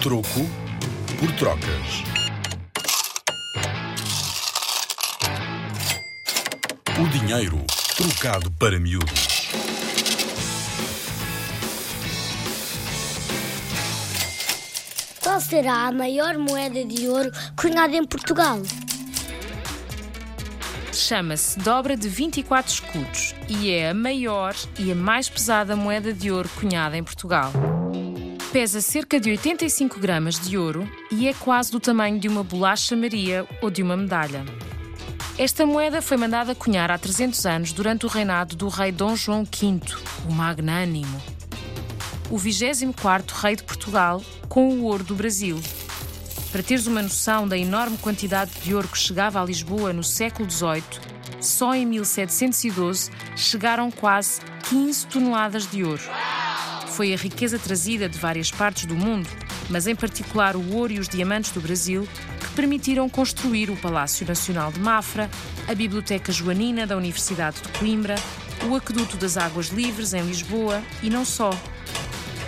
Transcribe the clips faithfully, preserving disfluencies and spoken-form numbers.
Troco por trocas. O dinheiro trocado para miúdos. Qual será a maior moeda de ouro cunhada em Portugal? Chama-se dobra de vinte e quatro escudos e é a maior e a mais pesada moeda de ouro cunhada em Portugal. Pesa cerca de oitenta e cinco gramas de ouro e é quase do tamanho de uma bolacha Maria ou de uma medalha. Esta moeda foi mandada cunhar há trezentos anos durante o reinado do rei Dom João V, o Magnânimo, o vigésimo quarto rei de Portugal, com o ouro do Brasil. Para teres uma noção da enorme quantidade de ouro que chegava a Lisboa no século dezoito, só em mil setecentos e doze chegaram quase quinze toneladas de ouro. Foi a riqueza trazida de várias partes do mundo, mas em particular o ouro e os diamantes do Brasil, que permitiram construir o Palácio Nacional de Mafra, a Biblioteca Joanina da Universidade de Coimbra, o Aqueduto das Águas Livres em Lisboa e não só.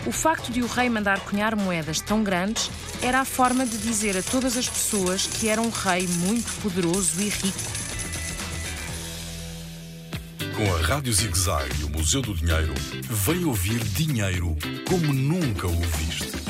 O facto de o rei mandar cunhar moedas tão grandes era a forma de dizer a todas as pessoas que era um rei muito poderoso e rico. Com a Rádio Zigzag e o Museu do Dinheiro, vem ouvir dinheiro como nunca o ouviste.